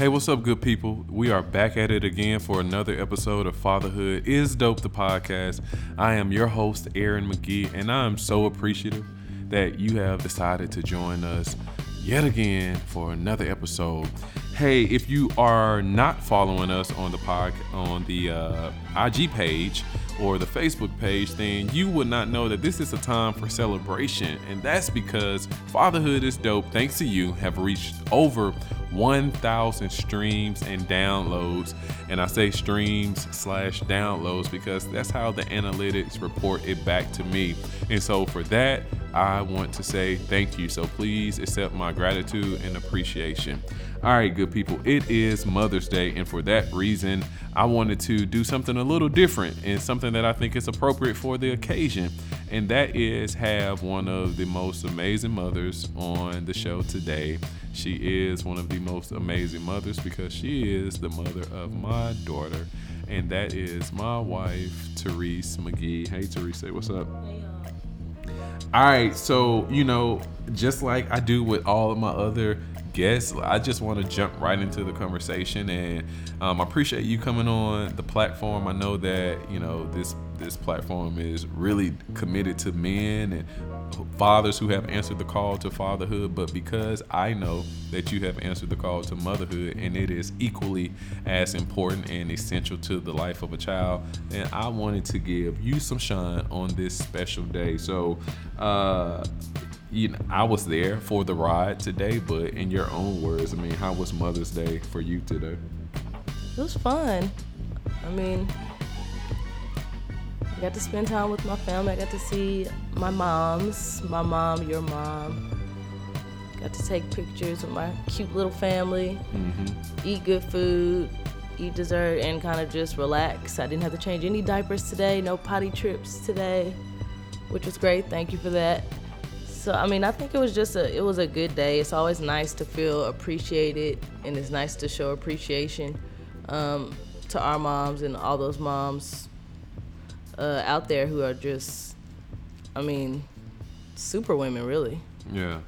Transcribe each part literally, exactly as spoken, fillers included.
Hey, what's up, good people? We are back at it again for another episode of Fatherhood Is Dope, the podcast. I am your host, Aaron McGee, and I am so appreciative that you have decided to join us yet again for another episode. Hey, if you are not following us on the pod, on the uh, I G page or the Facebook page, then you would not know that this is a time for celebration. And that's because Fatherhood Is Dope, thanks to you, have reached over one thousand streams and downloads. And I say streams slash downloads because that's how the analytics report it back to me. And so for that, I want to say thank you. So please accept my gratitude and appreciation. All right, good people, it is Mother's Day, and for that reason, I wanted to do something a little different and something that I think is appropriate for the occasion, and that is have one of the most amazing mothers on the show today. She is one of the most amazing mothers because she is the mother of my daughter, and that is my wife, Therese McGee. Hey, Therese, say what's up. All right, so, you know, just like I do with all of my other guests, I just want to jump right into the conversation, and um, I appreciate you coming on the platform. I know that, you know, this this platform is really committed to men and fathers who have answered the call to fatherhood, but because I know that you have answered the call to motherhood, and it is equally as important and essential to the life of a child, and I wanted to give you some shine on this special day. So uh you know, I was there for the ride today, but in your own words, I mean, how was Mother's Day for you today? It was fun. I mean, I got to spend time with my family. I got to see my moms, my mom, your mom. Got to take pictures with my cute little family, mm-hmm. eat good food, eat dessert, and kind of just relax. I didn't have to change any diapers today, no potty trips today, which was great. Thank you for that. So, I mean, I think it was just a, it was a good day. It's always nice to feel appreciated, and it's nice to show appreciation um, to our moms and all those moms uh, out there who are just, I mean, super women, really. Yeah,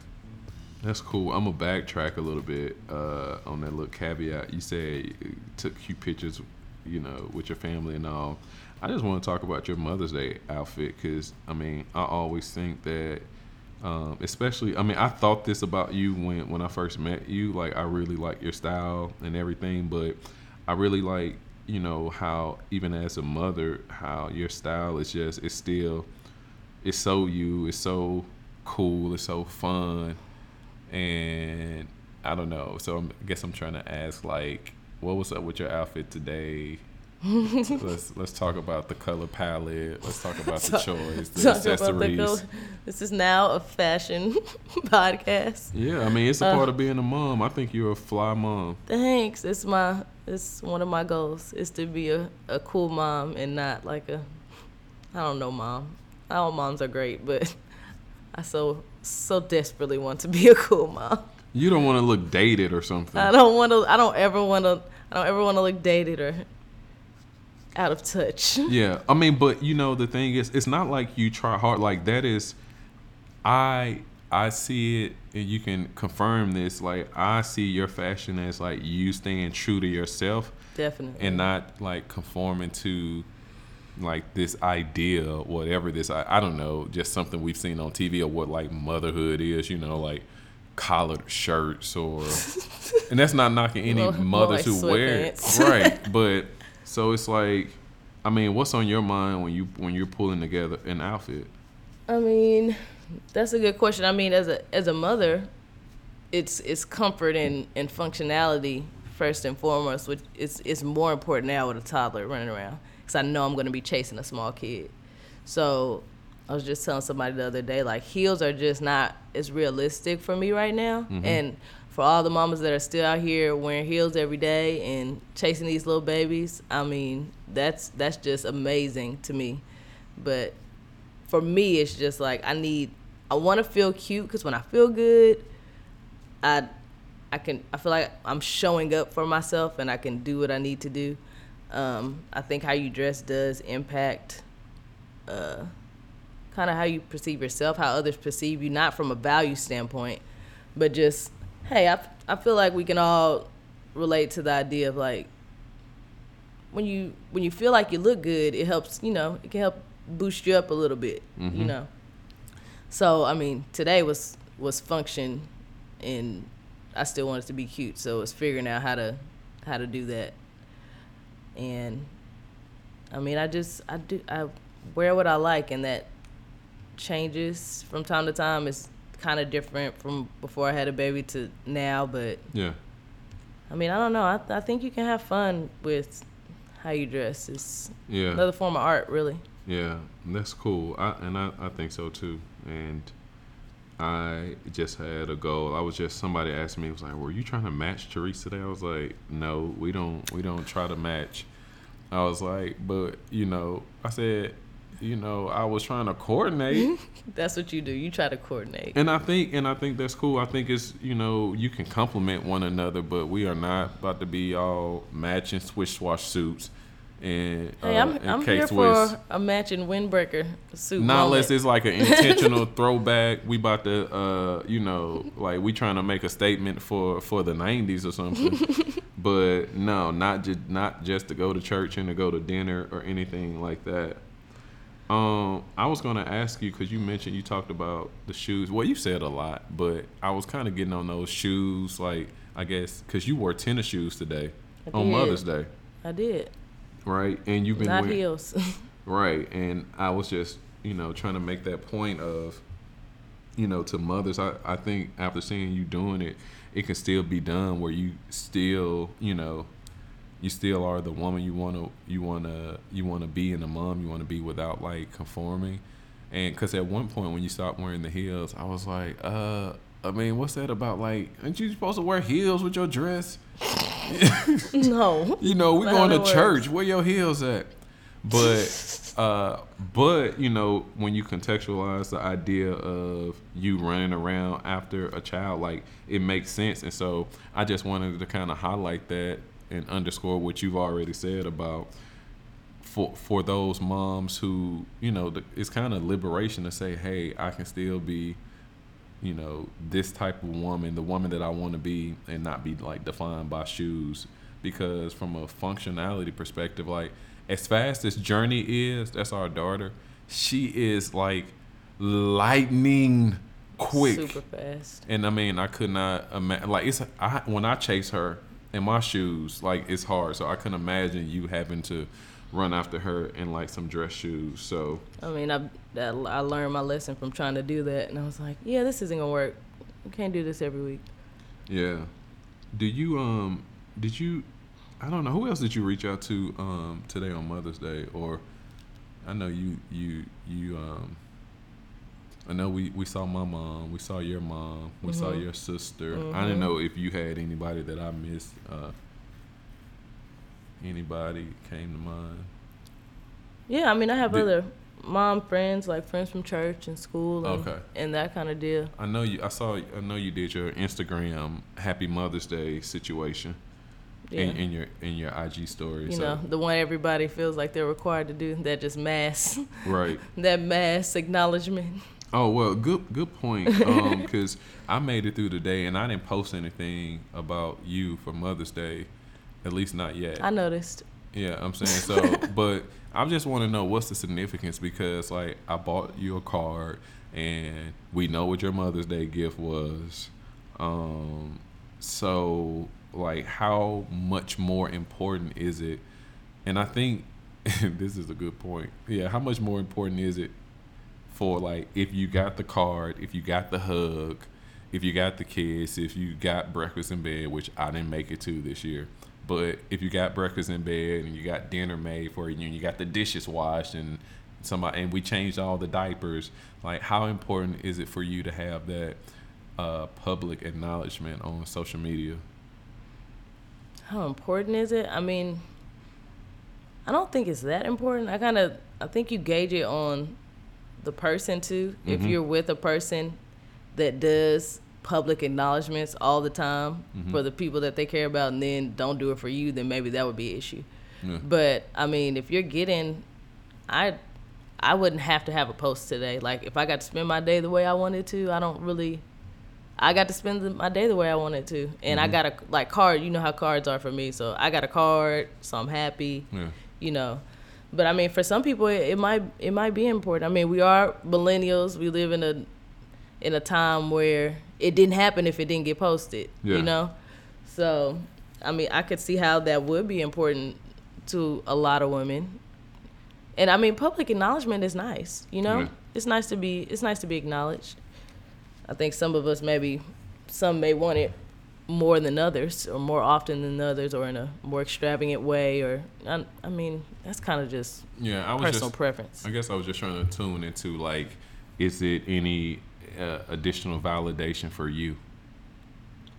that's cool. I'm gonna backtrack a little bit uh, on that little caveat. You said you took cute pictures, you know, with your family and all. I just want to talk about your Mother's Day outfit because, I mean, I always think that Um, especially, I mean, I thought this about you when, when I first met you. Like, I really like your style and everything, but I really like, you know, how even as a mother, how your style is just, it's still, it's so you, it's so cool, it's so fun, and I don't know. So I'm, I guess I'm trying to ask, like, what was up with your outfit today? let's let's talk about the color palette. Let's talk about the choice, the talk accessories. The this is now a fashion podcast. Yeah, I mean, it's a uh, part of being a mom. I think you're a fly mom. Thanks. It's my it's one of my goals is to be a, a cool mom and not like a I don't know mom. All moms are great, but I so so desperately want to be a cool mom. You don't want to look dated or something. I don't want to. I don't ever want to. I don't ever want to look dated or out of touch. Yeah, I mean, but you know, the thing is, it's not like you try hard. Like, that is, I I see it, and you can confirm this. Like, I see your fashion as like you staying true to yourself, definitely, and not like conforming to like this idea, whatever this I, I don't know, just something we've seen on T V of what like motherhood is. You know, like collared shirts or, and that's not knocking any more, mothers more like who wear it, right, but. So it's like, I mean, what's on your mind when you when you're pulling together an outfit? I mean, that's a good question. I mean, as a as a mother, it's it's comfort and, and functionality first and foremost, which is it's more important now with a toddler running around because I know I'm going to be chasing a small kid. So I was just telling somebody the other day, like, heels are just not as realistic for me right now, mm-hmm. and for all the mamas that are still out here wearing heels every day and chasing these little babies, I mean, that's that's just amazing to me. But for me, it's just like I need, I want to feel cute because when I feel good, I, I can, I feel like I'm showing up for myself and I can do what I need to do. Um, I think how you dress does impact, uh, kind of how you perceive yourself, how others perceive you, not from a value standpoint, but just. Hey, I, I feel like we can all relate to the idea of like when you when you feel like you look good, it helps, you know, it can help boost you up a little bit, mm-hmm. you know. So I mean, today was was function, and I still wanted to be cute, so it's figuring out how to how to do that. And I mean, I just I do I wear what I like, and that changes from time to time. It's kind of different from before I had a baby to now, but yeah. I mean, I don't know. I I think you can have fun with how you dress. It's yeah. another form of art, really. Yeah, that's cool. I and I, I think so too. And I just had a goal. I was just somebody asked me, was like, "Were you trying to match Therese today?" I was like, "No, we don't. We don't try to match." I was like, "But you know," I said, "You know, I was trying to coordinate." That's what you do. You try to coordinate. And I think, and I think that's cool. I think it's, you know, you can complement one another, but we are not about to be all matching swish swash suits. And, hey, uh, I'm, and I'm here for a matching windbreaker suit. Not unless it's like an intentional throwback. We about to, uh, you know, like we trying to make a statement for, for the nineties or something. But no, not just not just to go to church and to go to dinner or anything like that. Um, I was gonna ask you because you mentioned you talked about the shoes. Well, you said a lot, but I was kind of getting on those shoes. Like I guess because you wore tennis shoes today on Mother's Day. I did. Right, and you've been not wearing, heels. Right, and I was just, you know, trying to make that point of, you know, to mothers. I, I think after seeing you doing it, it can still be done where you still, you know, you still are the woman you wanna you wanna you wanna be and the mom you wanna be without like conforming, and because at one point when you stopped wearing the heels, I was like, uh, I mean, what's that about? Like, aren't you supposed to wear heels with your dress? No. You know, we going to church. Where your heels at? But, uh, but you know, when you contextualize the idea of you running around after a child, like it makes sense. And so I just wanted to kind of highlight that and underscore what you've already said about for for those moms who, you know, it's kind of liberation to say, hey, I can still be, you know, this type of woman, the woman that I want to be, and not be like defined by shoes. Because from a functionality perspective, like as fast as Journey is, that's our daughter, she is like lightning quick. Super fast. And I mean, I could not imagine, like it's, I, when I chase her in my shoes, like it's hard. So I couldn't imagine you having to run after her in like some dress shoes. So I mean, I I learned my lesson from trying to do that, and I was like, yeah, this isn't gonna work. We can't do this every week. Yeah. Do you um? Did you? I don't know. Who else did you reach out to um today on Mother's Day? Or I know you you you um. I know we, we saw my mom. We saw your mom. We mm-hmm. saw your sister. Mm-hmm. I didn't know if you had anybody that I missed. Uh, Anybody came to mind? Yeah, I mean, I have Did, other mom friends, like friends from church and school, and, okay. and that kind of deal. I know you. I saw. I know you did your Instagram Happy Mother's Day situation, yeah. in, in your in your I G story. You so. know, the one everybody feels like they're required to do. That just mass, right? That mass acknowledgement. Oh well, good good point. Because um, I made it through the day and I didn't post anything about you for Mother's Day. At least not yet. I noticed. Yeah, I'm saying so. But I just want to know what's the significance, because like I bought you a card and we know what your Mother's Day gift was. Um, so like how much more important is it? And I think this is a good point. Yeah, how much more important is it for like if you got the card, if you got the hug, if you got the kiss, if you got breakfast in bed, which I didn't make it to this year. But if you got breakfast in bed and you got dinner made for you and you got the dishes washed and somebody and we changed all the diapers, like how important is it for you to have that uh, public acknowledgement on social media? How important is it? I mean, I don't think it's that important. I kind of I think you gauge it on the person too. Mm-hmm. If you're with a person that does public acknowledgments all the time mm-hmm. for the people that they care about, and then don't do it for you, then maybe that would be an issue. Yeah. But I mean, if you're getting, I, I wouldn't have to have a post today. Like if I got to spend my day the way I wanted to, I don't really I got to spend my day the way I wanted to. And mm-hmm. I got a like card. You know how cards are for me. So I got a card, so I'm happy, yeah. you know. But, I mean, for some people, it, it might it might be important. I mean, we are millennials. We live in a in a time where it didn't happen if it didn't get posted, yeah. you know. So, I mean, I could see how that would be important to a lot of women. And, I mean, public acknowledgement is nice, you know. Yeah. It's nice to be it's nice to be acknowledged. I think some of us maybe, some may want it more than others or more often than others or in a more extravagant way or, I, I mean, that's kind of just yeah, I was personal just, preference. I guess I was just trying to tune into, like, is it any uh, additional validation for you?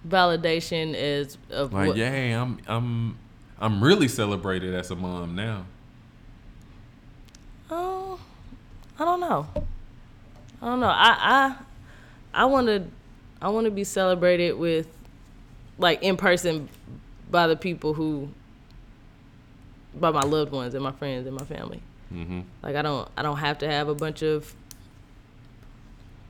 Validation is of like, what? Yay, I'm, I'm, I'm really celebrated as a mom now. Oh, uh, I don't know. I don't know. I... I I want to, I want to be celebrated with, like, in person by the people who, by my loved ones and my friends and my family. Mm-hmm. Like I don't, I don't have to have a bunch of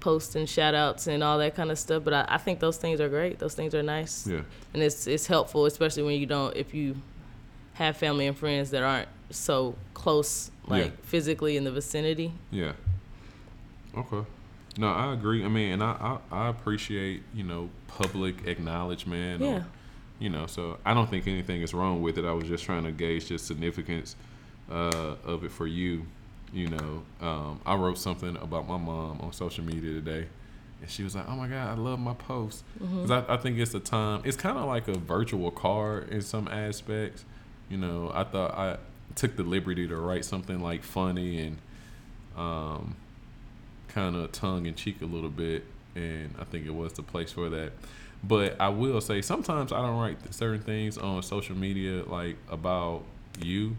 posts and shout outs and all that kind of stuff. But I, I think those things are great. Those things are nice. Yeah. And it's it's helpful, especially when you don't, if you have family and friends that aren't so close, like yeah. physically in the vicinity. Yeah. Okay. No, I agree. I mean, and I, I, I appreciate, you know, public acknowledgement. Yeah. Or, you know, so I don't think anything is wrong with it. I was just trying to gauge the significance uh, of it for you. You know, um, I wrote something about my mom on social media today, and she was like, "Oh my God, I love my post." Mm-hmm. 'Cause I, I think it's a time. It's kind of like a virtual card in some aspects. You know, I thought I took the liberty to write something like funny and. Um, kind of tongue in cheek a little bit, and I think it was the place for that. But I will say sometimes I don't write certain things on social media like about you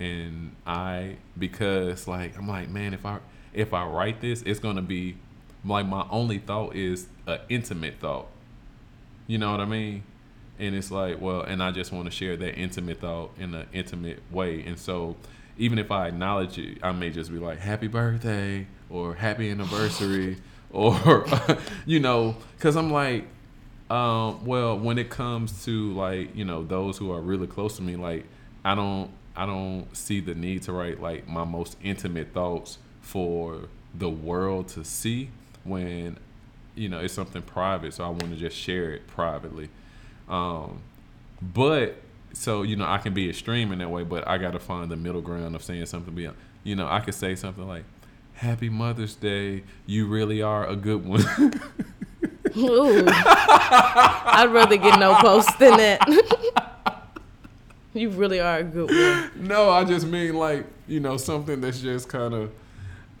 and I, because like I'm like, man, if I if I write this, it's gonna be like my only thought is an intimate thought, you know what I mean? And it's like, well, and I just want to share that intimate thought in an intimate way. And so even if I acknowledge it, I may just be like, happy birthday or happy anniversary or, you know, because I'm like, um, well, when it comes to like, you know, those who are really close to me, like I don't I don't see the need to write like my most intimate thoughts for the world to see when, you know, it's something private. So I want to just share it privately. Um, but so, you know, I can be extreme in that way, but I got to find the middle ground of saying something beyond. You know, I could say something like, happy Mother's Day. You really are a good one. Ooh. I'd rather get no post than that. You really are a good one. No, I just mean like, you know, something that's just kind of,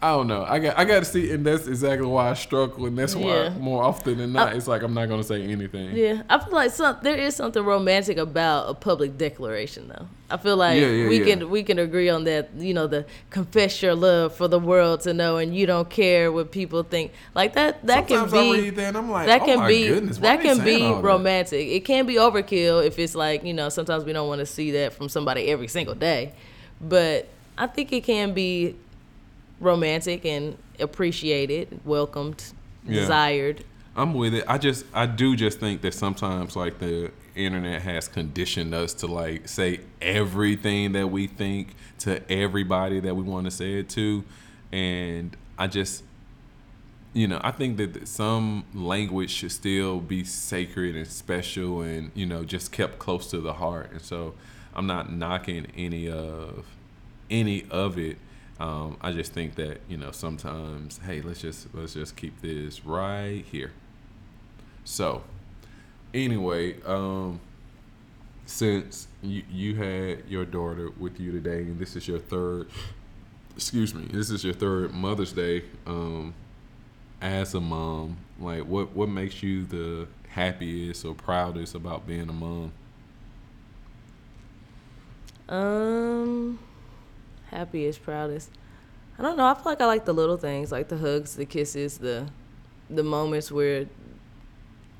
I don't know. I got I got to see, and that's exactly why I struggle, and that's why yeah. more often than not, I, it's like I'm not going to say anything. Yeah, I feel like some there is something romantic about a public declaration, though. I feel like yeah, yeah, we yeah. can we can agree on that. You know, the confess your love for the world to know, and you don't care what people think. Like that that Sometimes can be. I read that and I'm like, that oh can my be goodness, why that can be romantic. That? It can be overkill if it's like, you know. Sometimes we don't want to see that from somebody every single day, but I think it can be. Romantic and appreciated, welcomed, yeah. desired. I'm with it. I just, I do just think that sometimes like the internet has conditioned us to like say everything that we think to everybody that we want to say it to. And I just, you know, I think that some language should still be sacred and special and, you know, just kept close to the heart. And so I'm not knocking any of, any of it. Um, I just think that, you know, sometimes, hey, let's just let's just keep this right here. So, anyway, um, since you, you had your daughter with you today, and this is your third, excuse me, this is your third Mother's Day um, as a mom. Like, what what makes you the happiest or proudest about being a mom? Um. Happiest, proudest. I don't know. I feel like I like the little things, like the hugs, the kisses, the the moments where,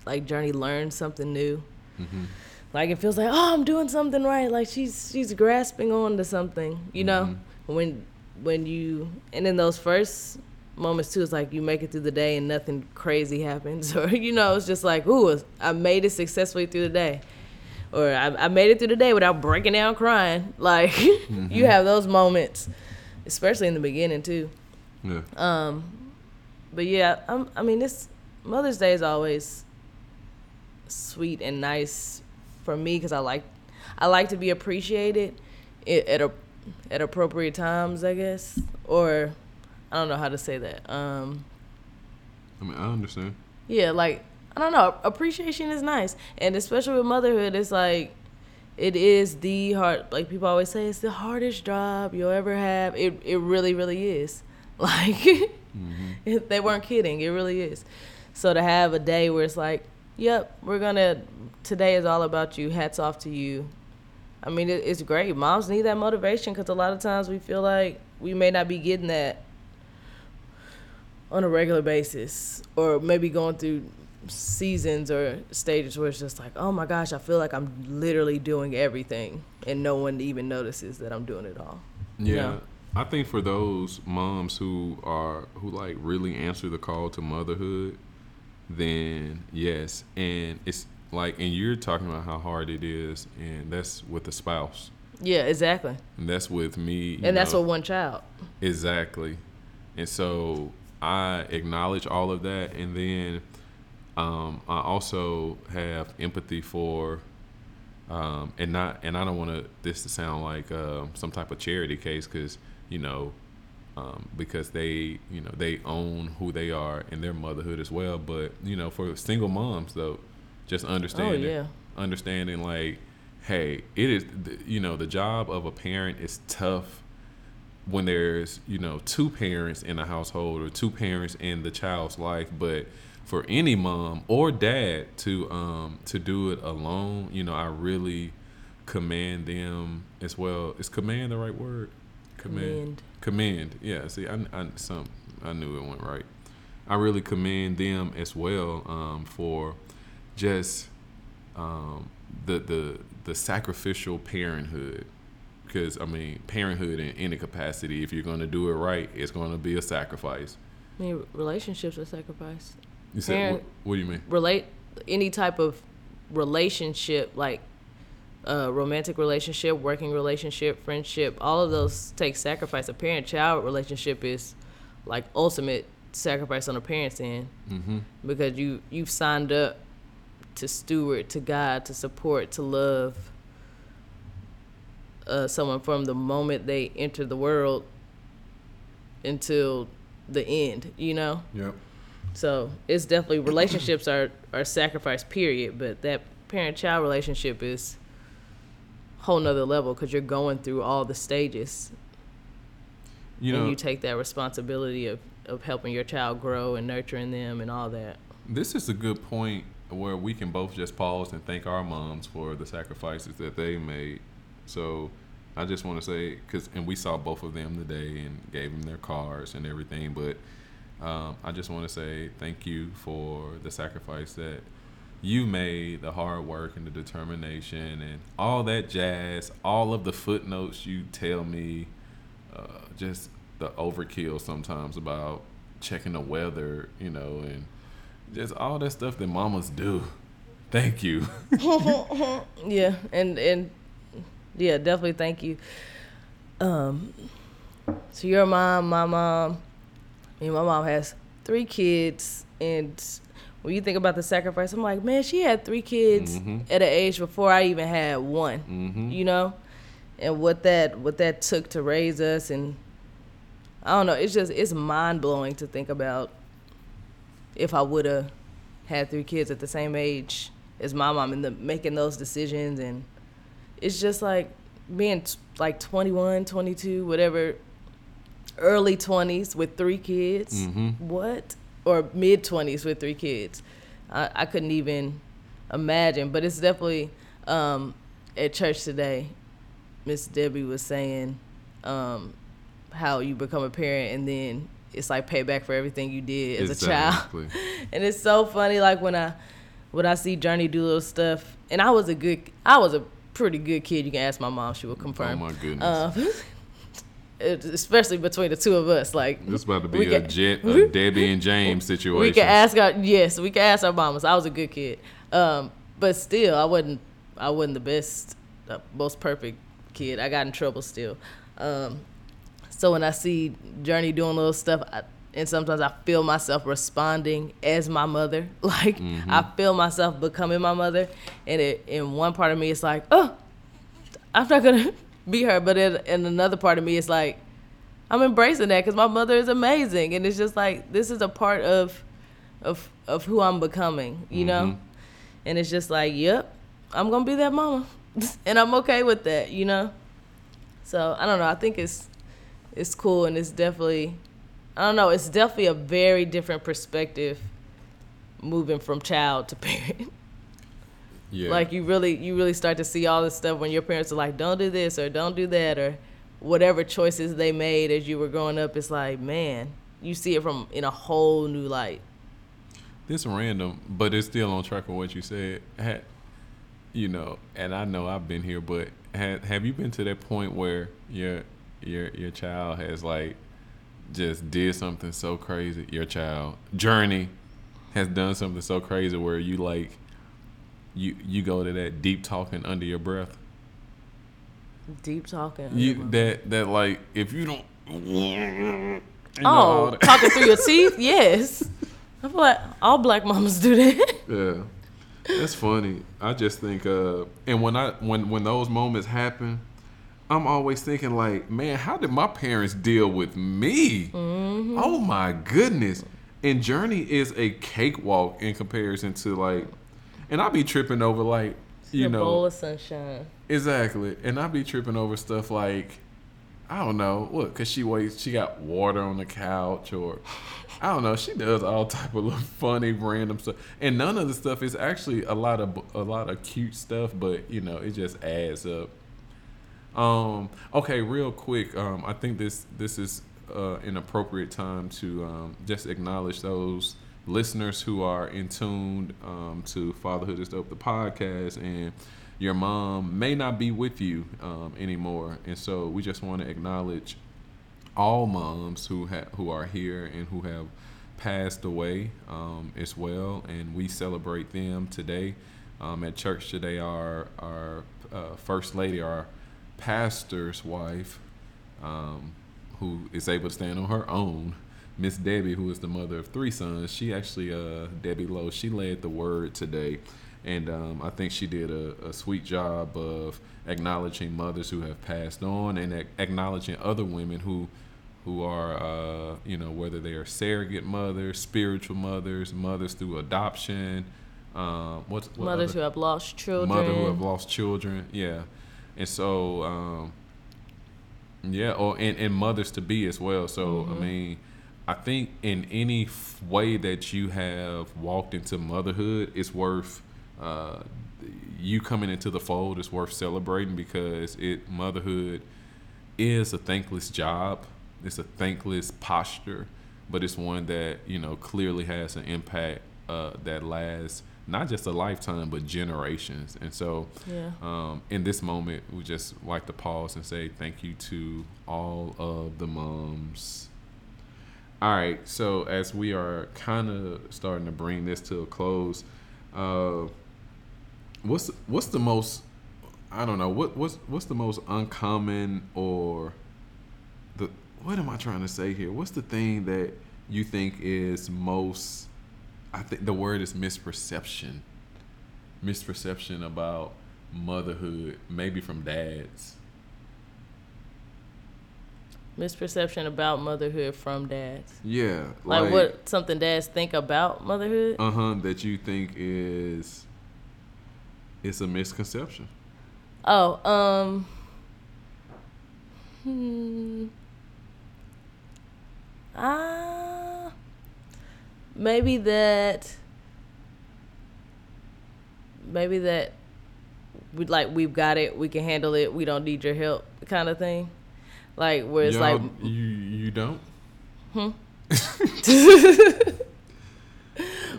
like, Journey learns something new. Mm-hmm. Like, it feels like, oh, I'm doing something right. Like, she's she's grasping on to something, you know? Mm-hmm. When when you... And in those first moments too. It's like you make it through the day and nothing crazy happens, or you know, it's just like, ooh, I made it successfully through the day, or I, I made it through the day without breaking down crying. Like mm-hmm. you have those moments, especially in the beginning too. Yeah. Um, but yeah, I'm, I mean, this Mother's Day is always sweet and nice for me because I like I like to be appreciated at a at appropriate times, I guess, or I don't know how to say that. Um, I mean, I understand. Yeah, like, I don't know. Appreciation is nice. And especially with motherhood, it's like, it is the hard, like people always say, it's the hardest job you'll ever have. It it really, really is. Like, mm-hmm. they weren't kidding. It really is. So to have a day where it's like, yep, we're going to, today is all about you. Hats off to you. I mean, it, it's great. Moms need that motivation because a lot of times we feel like we may not be getting that on a regular basis, or maybe going through seasons or stages where it's just like, oh my gosh, I feel like I'm literally doing everything and no one even notices that I'm doing it all. Yeah. You know? I think for those moms who are, who like really answer the call to motherhood, then yes. And it's like, and you're talking about how hard it is, and that's with a spouse. Yeah, exactly. And that's with me. And know, that's with one child. Exactly. And so I acknowledge all of that, and then um, I also have empathy for, um, and not, and I don't want to this to sound like uh, some type of charity case, because you know, um, because they, you know, they own who they are and their motherhood as well. But you know, for single moms though, just understanding, oh, yeah. understanding like, hey, it is, you know, the job of a parent is tough. When there's, you know, two parents in a household or two parents in the child's life, but for any mom or dad to um to do it alone, you know, I really commend them as well. Is commend the right word? Commend. Commend. Yeah. See, I, I some I knew it went right. I really commend them as well um, for just um, the the the sacrificial parenthood. Because, I mean, parenthood in any capacity, if you're going to do it right, it's going to be a sacrifice. I mean, relationships are sacrificed. You said, Parent, wh- what do you mean? Relate, any type of relationship, like uh, romantic relationship, working relationship, friendship, all of those take sacrifice. A parent-child relationship is, like, ultimate sacrifice on a parent's end. Mm-hmm. Because you, you've signed up to steward, to guide, to support, to love. Uh, someone from the moment they enter the world until the end, you know? Yep. So it's definitely, relationships are, are sacrificed, period, but that parent-child relationship is a whole nother level because you're going through all the stages. You know, and you take that responsibility of, of helping your child grow and nurturing them and all that. This is a good point where we can both just pause and thank our moms for the sacrifices that they made. So I just want to say, cause, and we saw both of them today and gave them their cards and everything, but um, I just want to say thank you for the sacrifice that you made, the hard work and the determination and all that jazz, all of the footnotes you tell me, uh, just the overkill sometimes about checking the weather, you know, and just all that stuff that mamas do. Thank you. Yeah, and... and- Yeah, definitely thank you. Um, so your mom, my mom, I mean, my mom has three kids, and when you think about the sacrifice, I'm like, man, she had three kids mm-hmm. at an age before I even had one, mm-hmm. you know? And what that what that took to raise us, and I don't know, it's just, it's mind-blowing to think about if I would have had three kids at the same age as my mom and the, making those decisions and... It's just like being t- like twenty-one, twenty-two, whatever, early twenties with three kids. Mm-hmm. What? Or mid-twenties with three kids. I, I couldn't even imagine. But it's definitely, um, at church today, Miss Debbie was saying um, how you become a parent and then it's like payback for everything you did as exactly. a child. And it's so funny, like when I, when I see Journey do little stuff, and I was a good, I was a, pretty good kid. You can ask my mom, she will confirm. Oh my goodness. Uh, especially between the two of us. Like, this about to be a, can, jet, a Debbie and James situation. We can ask our yes, we can ask our mamas. I was a good kid, um, but still, I wasn't. I wasn't the best, uh, most perfect kid. I got in trouble still. Um, so when I see Journey doing little stuff, I, and sometimes I feel myself responding as my mother. Like, mm-hmm. I feel myself becoming my mother, and it, in one part of me, it's like, oh, I'm not gonna be her. But in, in another part of me, it's like, I'm embracing that because my mother is amazing, and it's just like this is a part of, of of who I'm becoming, you mm-hmm. know. And it's just like, yep, I'm gonna be that mama, and I'm okay with that, you know. So I don't know. I think it's it's cool, and it's definitely. I don't know. It's definitely a very different perspective moving from child to parent. Yeah. Like, you really you really start to see all this stuff when your parents are like, don't do this or don't do that or whatever choices they made as you were growing up. It's like, man, you see it from in a whole new light. This random, but it's still on track with what you said. Had, you know, and I know I've been here, but had, have you been to that point where your your your child has, like, just did something so crazy, your child Journey has done something so crazy where you like you you go to that deep talking under your breath deep talking you that that like if you don't you oh talking through your teeth. Yes, I feel like all black mamas do that. Yeah, that's funny. I just think uh and when I when when those moments happen, I'm always thinking like, man, how did my parents deal with me? Mm-hmm. Oh my goodness. And Journey is a cakewalk in comparison to like, and I be tripping over like, you know, bowl of sunshine. Exactly. And I be tripping over stuff like, I don't know, what, cause she waits, she got water on the couch or I don't know. She does all type of little funny random stuff. And none of the stuff is actually a lot of, a lot of cute stuff, but you know, it just adds up. Um, okay, real quick. Um, I think this this is uh, an appropriate time to um, just acknowledge those listeners who are in tune um, to Fatherhood Is Dope, the podcast, and your mom may not be with you um, anymore, and so we just want to acknowledge all moms who ha- who are here and who have passed away um, as well, and we celebrate them today um, at church today. Our our uh, first lady, our pastor's wife, um, who is able to stand on her own, Miss Debbie, who is the mother of three sons. She actually, uh, Debbie Lowe, she led the word today. And um, I think she did a, a sweet job of acknowledging mothers who have passed on and ac- acknowledging other women who who are, uh, you know, whether they are surrogate mothers, spiritual mothers, mothers through adoption. Uh, what's, what mothers other? who have lost children. Mothers who have lost children, yeah. And so, um, yeah, or and, and mothers to be as well. So, mm-hmm. I mean, I think in any f- way that you have walked into motherhood, it's worth uh, you coming into the fold. It's worth celebrating because it motherhood is a thankless job. It's a thankless posture, but it's one that, you know, clearly has an impact uh, that lasts not just a lifetime, but generations. And so yeah. um, in this moment, we just like to pause and say thank you to all of the moms. All right. So as we are kind of starting to bring this to a close, uh, what's what's the most, I don't know, what what's what's the most uncommon or the, what am I trying to say here? What's the thing that you think is most, I think the word is misperception. Misperception about motherhood, maybe from dads. Misperception about motherhood from dads. Yeah. Like, like what something dads think about motherhood? Uh-huh, that you think is, it's a misconception. Oh, um, hmm, ah. Uh, Maybe that, maybe that, we like we've got it, we can handle it, we don't need your help, kind of thing, like where it's Y'all, like you you don't, hmm,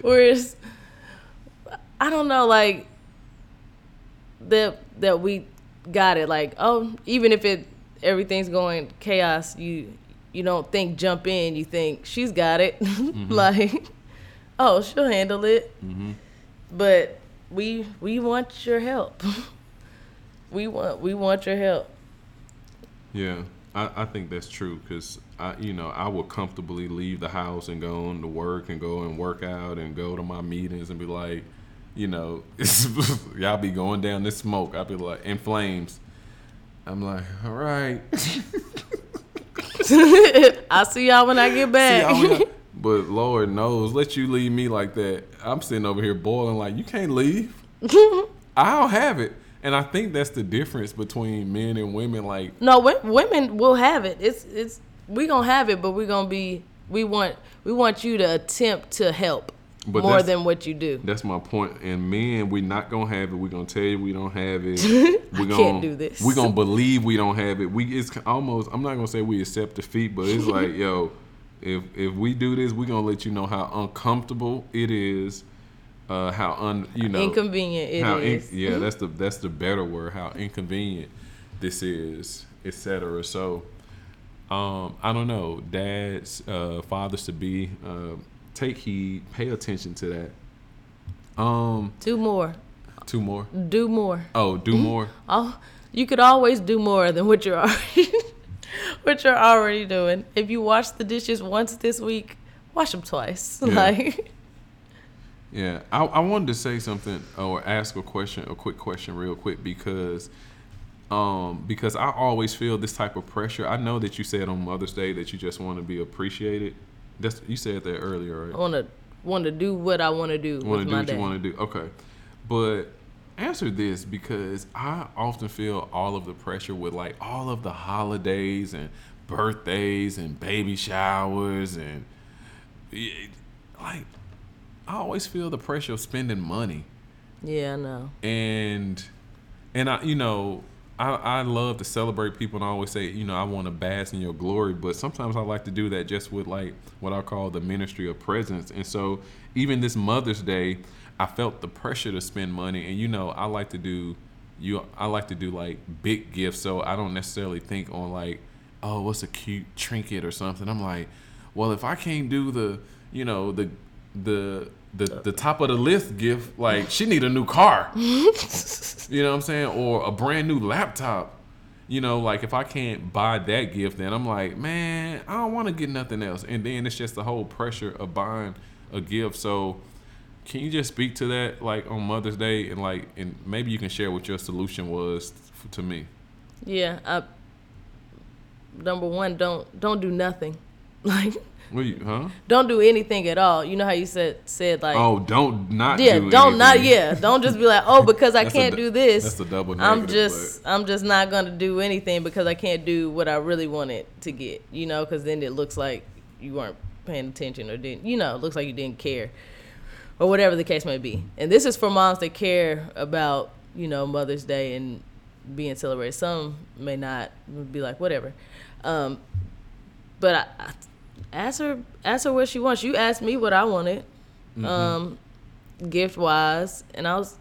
where it's, I don't know, like that that we got it, like oh even if it everything's going chaos, you you don't think jump in, you think she's got it. Mm-hmm. Like, oh, she'll handle it. Mm-hmm. But we we want your help. we want we want your help. Yeah, I, I think that's true, because I you know I would comfortably leave the house and go on to work and go and work out and go to my meetings and be like, you know, y'all be going down this smoke. I'd be like, in flames. I'm like, all right. I'll see y'all when I get back. I, but Lord knows, let you leave me like that. I'm sitting over here boiling like, you can't leave. I'll have it. And I think that's the difference between men and women. Like, no, women will have it. It's it's we gonna have it, but we gonna be we want we want you to attempt to help but more than what you do. That's my point. And men, we're not gonna have it. We're gonna tell you we don't have it. We can't do this. We're gonna believe we don't have it. We it's almost. I'm not gonna say we accept defeat, but it's like, yo, if if we do this, we're gonna let you know how uncomfortable it is. Uh, how un, you know, inconvenient it how in, is. Yeah, that's the that's the better word. How inconvenient this is, et cetera. So, um, I don't know, dads, uh, fathers to be, uh, take heed, pay attention to that. Um, do more. Two more. Do more. Oh, do mm-hmm. more. Oh, you could always do more than what you're already, what you're already doing. If you wash the dishes once this week, wash them twice. Yeah. Like. Yeah, I, I wanted to say something or ask a question, a quick question real quick, because um, because I always feel this type of pressure. I know that you said on Mother's Day that you just want to be appreciated. That's, you said that earlier, right? I want to want to do what I want to do with my dad. Want to do what you want to do. Okay. But answer this, because I often feel all of the pressure with like all of the holidays and birthdays and baby showers and like... I always feel the pressure of spending money. Yeah, I know. And and I, you know, I I love to celebrate people, and I always say, you know, I want to bask in your glory, but sometimes I like to do that just with like what I call the ministry of presence. And so even this Mother's Day, I felt the pressure to spend money, and you know, I like to do you I like to do like big gifts, so I don't necessarily think on like, oh, what's a cute trinket or something. I'm like, well, if I can't do the, you know, the the The, the top of the list gift, like she need a new car, you know what I'm saying, or a brand new laptop, you know, like if I can't buy that gift, then I'm like, man, I don't want to get nothing else. And then it's just the whole pressure of buying a gift. So can you just speak to that, like on Mother's Day, and like, and maybe you can share what your solution was to me. Yeah, I, number one, don't don't do nothing, like. Wait, huh? Don't do anything at all. You know how you said said like, oh, don't not yeah, do don't anything. not yeah, don't just be like, oh, because I can't a, do this. That's a double negative. I'm just but. I'm just not gonna do anything because I can't do what I really wanted to get. You know, because then it looks like you weren't paying attention or didn't. You know, it looks like you didn't care, or whatever the case may be. And this is for moms that care about, you know, Mother's Day and being celebrated. Some may not be like whatever, um, but I. I Ask her, ask her what she wants. You asked me what I wanted, mm-hmm. um, gift wise, and I was,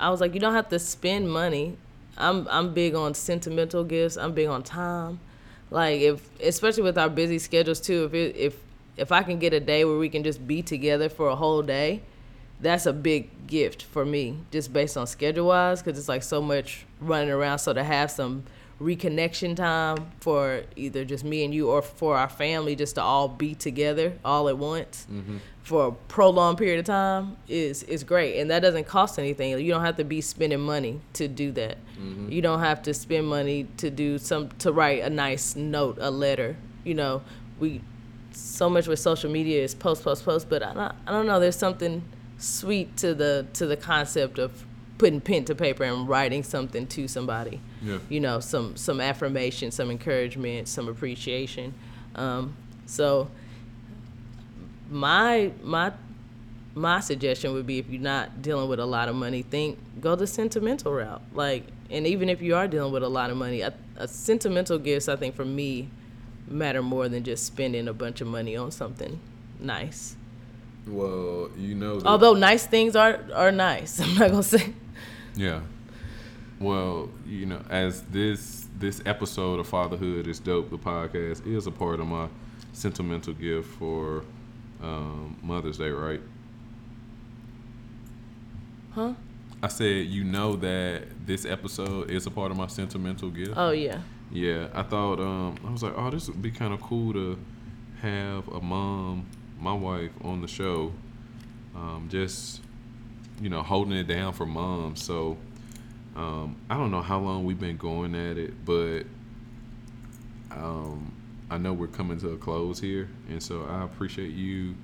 I was like, you don't have to spend money. I'm, I'm big on sentimental gifts. I'm big on time, like if, especially with our busy schedules too. If, it, if, if I can get a day where we can just be together for a whole day, that's a big gift for me, just based on schedule wise, because it's like so much running around. So to have some reconnection time for either just me and you or for our family, just to all be together all at once, mm-hmm. for a prolonged period of time is is great. And that doesn't cost anything. You don't have to be spending money to do that. Mm-hmm. You don't have to spend money to do some to write a nice note, a letter. You know, we so much with social media is post post post, but I don't, I don't know, there's something sweet to the to the concept of putting pen to paper and writing something to somebody. Yeah. You know, some, some affirmation, some encouragement, some appreciation. Um, so my my my suggestion would be, if you're not dealing with a lot of money, think go the sentimental route. Like, and even if you are dealing with a lot of money, a, a sentimental gifts, I think for me, matter more than just spending a bunch of money on something nice. Well, you know, although nice things are are nice, I'm not gonna say. Yeah. Well, you know, as this this episode of Fatherhood Is Dope, the podcast, is a part of my sentimental gift for um, Mother's Day, right? Huh? I said, you know that this episode is a part of my sentimental gift. Oh, yeah. Yeah. I thought, um, I was like, oh, this would be kind of cool to have a mom, my wife, on the show. Um, just, you know, holding it down for mom. So, um, I don't know how long we've been going at it, but um, I know we're coming to a close here. And so I appreciate you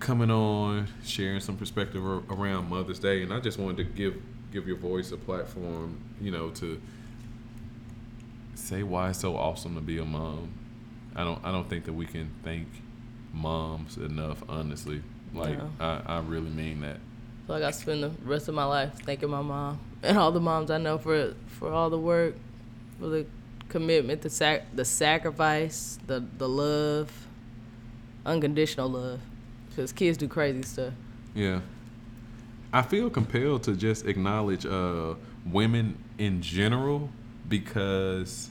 coming on, sharing some perspective around Mother's Day, and I just wanted to give give your voice a platform, you know, to say why it's so awesome to be a mom. I don't I don't think that we can thank moms enough, honestly. Like, no. I, I really mean that. I feel like I spend the rest of my life thanking my mom and all the moms I know for for all the work, for the commitment, the sac the sacrifice, the the love, unconditional love. Because kids do crazy stuff. Yeah. I feel compelled to just acknowledge uh, women in general because,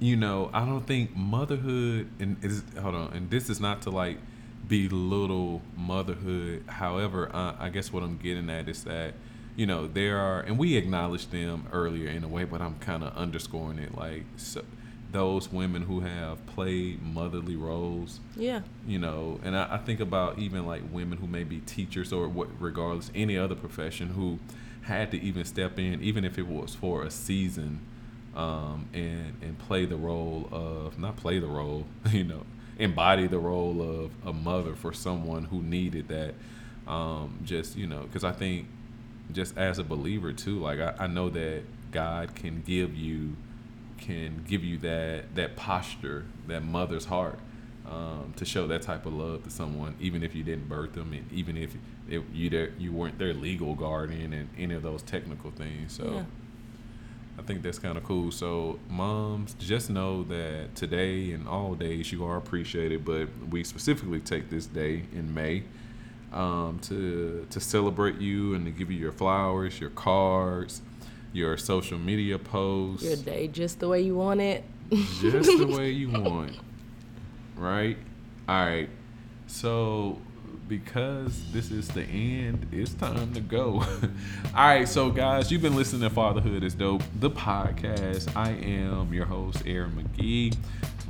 you know, I don't think motherhood, and is, hold on, and this is not to, like, belittle motherhood. However, I, I guess what I'm getting at is that, you know, there are, and we acknowledged them earlier in a way, but I'm kind of underscoring it, like, so, those women who have played motherly roles. Yeah. You know, and I, I think about even like women who may be teachers or what, regardless, any other profession who had to even step in, even if it was for a season, um, and, and play the role of, not play the role, you know, embody the role of a mother for someone who needed that. Um, just, you know, because I think just as a believer too, like I, I know that God can give you can give you that that posture, that mother's heart, um, to show that type of love to someone, even if you didn't birth them, and even if, if you there, you weren't their legal guardian and any of those technical things. So yeah. I think that's kind of cool. So moms, just know that today and all days you are appreciated, but we specifically take this day in May um, to to celebrate you and to give you your flowers, your cards, your social media posts. Your day just the way you want it. Just the way you want. Right? All right. So because this is the end, it's time to go. All right. So, guys, you've been listening to Fatherhood Is Dope, the podcast. I am your host, Aaron McGee.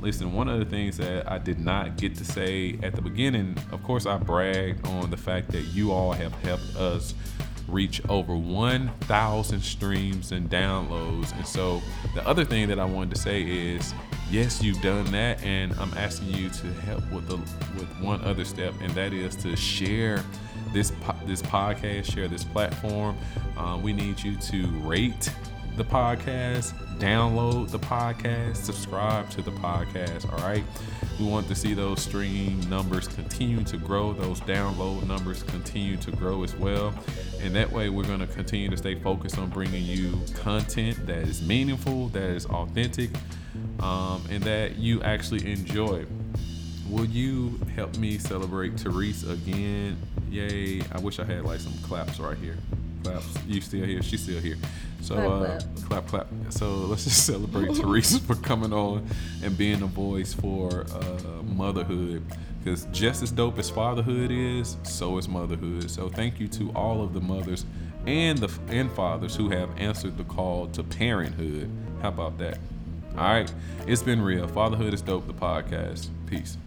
Listen, one of the things that I did not get to say at the beginning, of course, I bragged on the fact that you all have helped us reach over one thousand streams and downloads. And so the other thing that I wanted to say is, yes, you've done that, and I'm asking you to help with the with one other step, and that is to share this this podcast, share this platform. Uh, we need you to rate the podcast, download the podcast, subscribe to the podcast. All right, we want to see those stream numbers continue to grow, those download numbers continue to grow as well, and that way we're going to continue to stay focused on bringing you content that is meaningful, that is authentic, um, and that you actually enjoy. Will you help me celebrate Therese again? Yay. I wish I had like some claps right here. Claps. You still here? She's still here. So uh, clap, clap. So let's just celebrate Therese for coming on and being a voice for uh, motherhood. Because just as dope as fatherhood is, so is motherhood. So thank you to all of the mothers and the and fathers who have answered the call to parenthood. How about that? All right, it's been real. Fatherhood Is Dope, the podcast. Peace.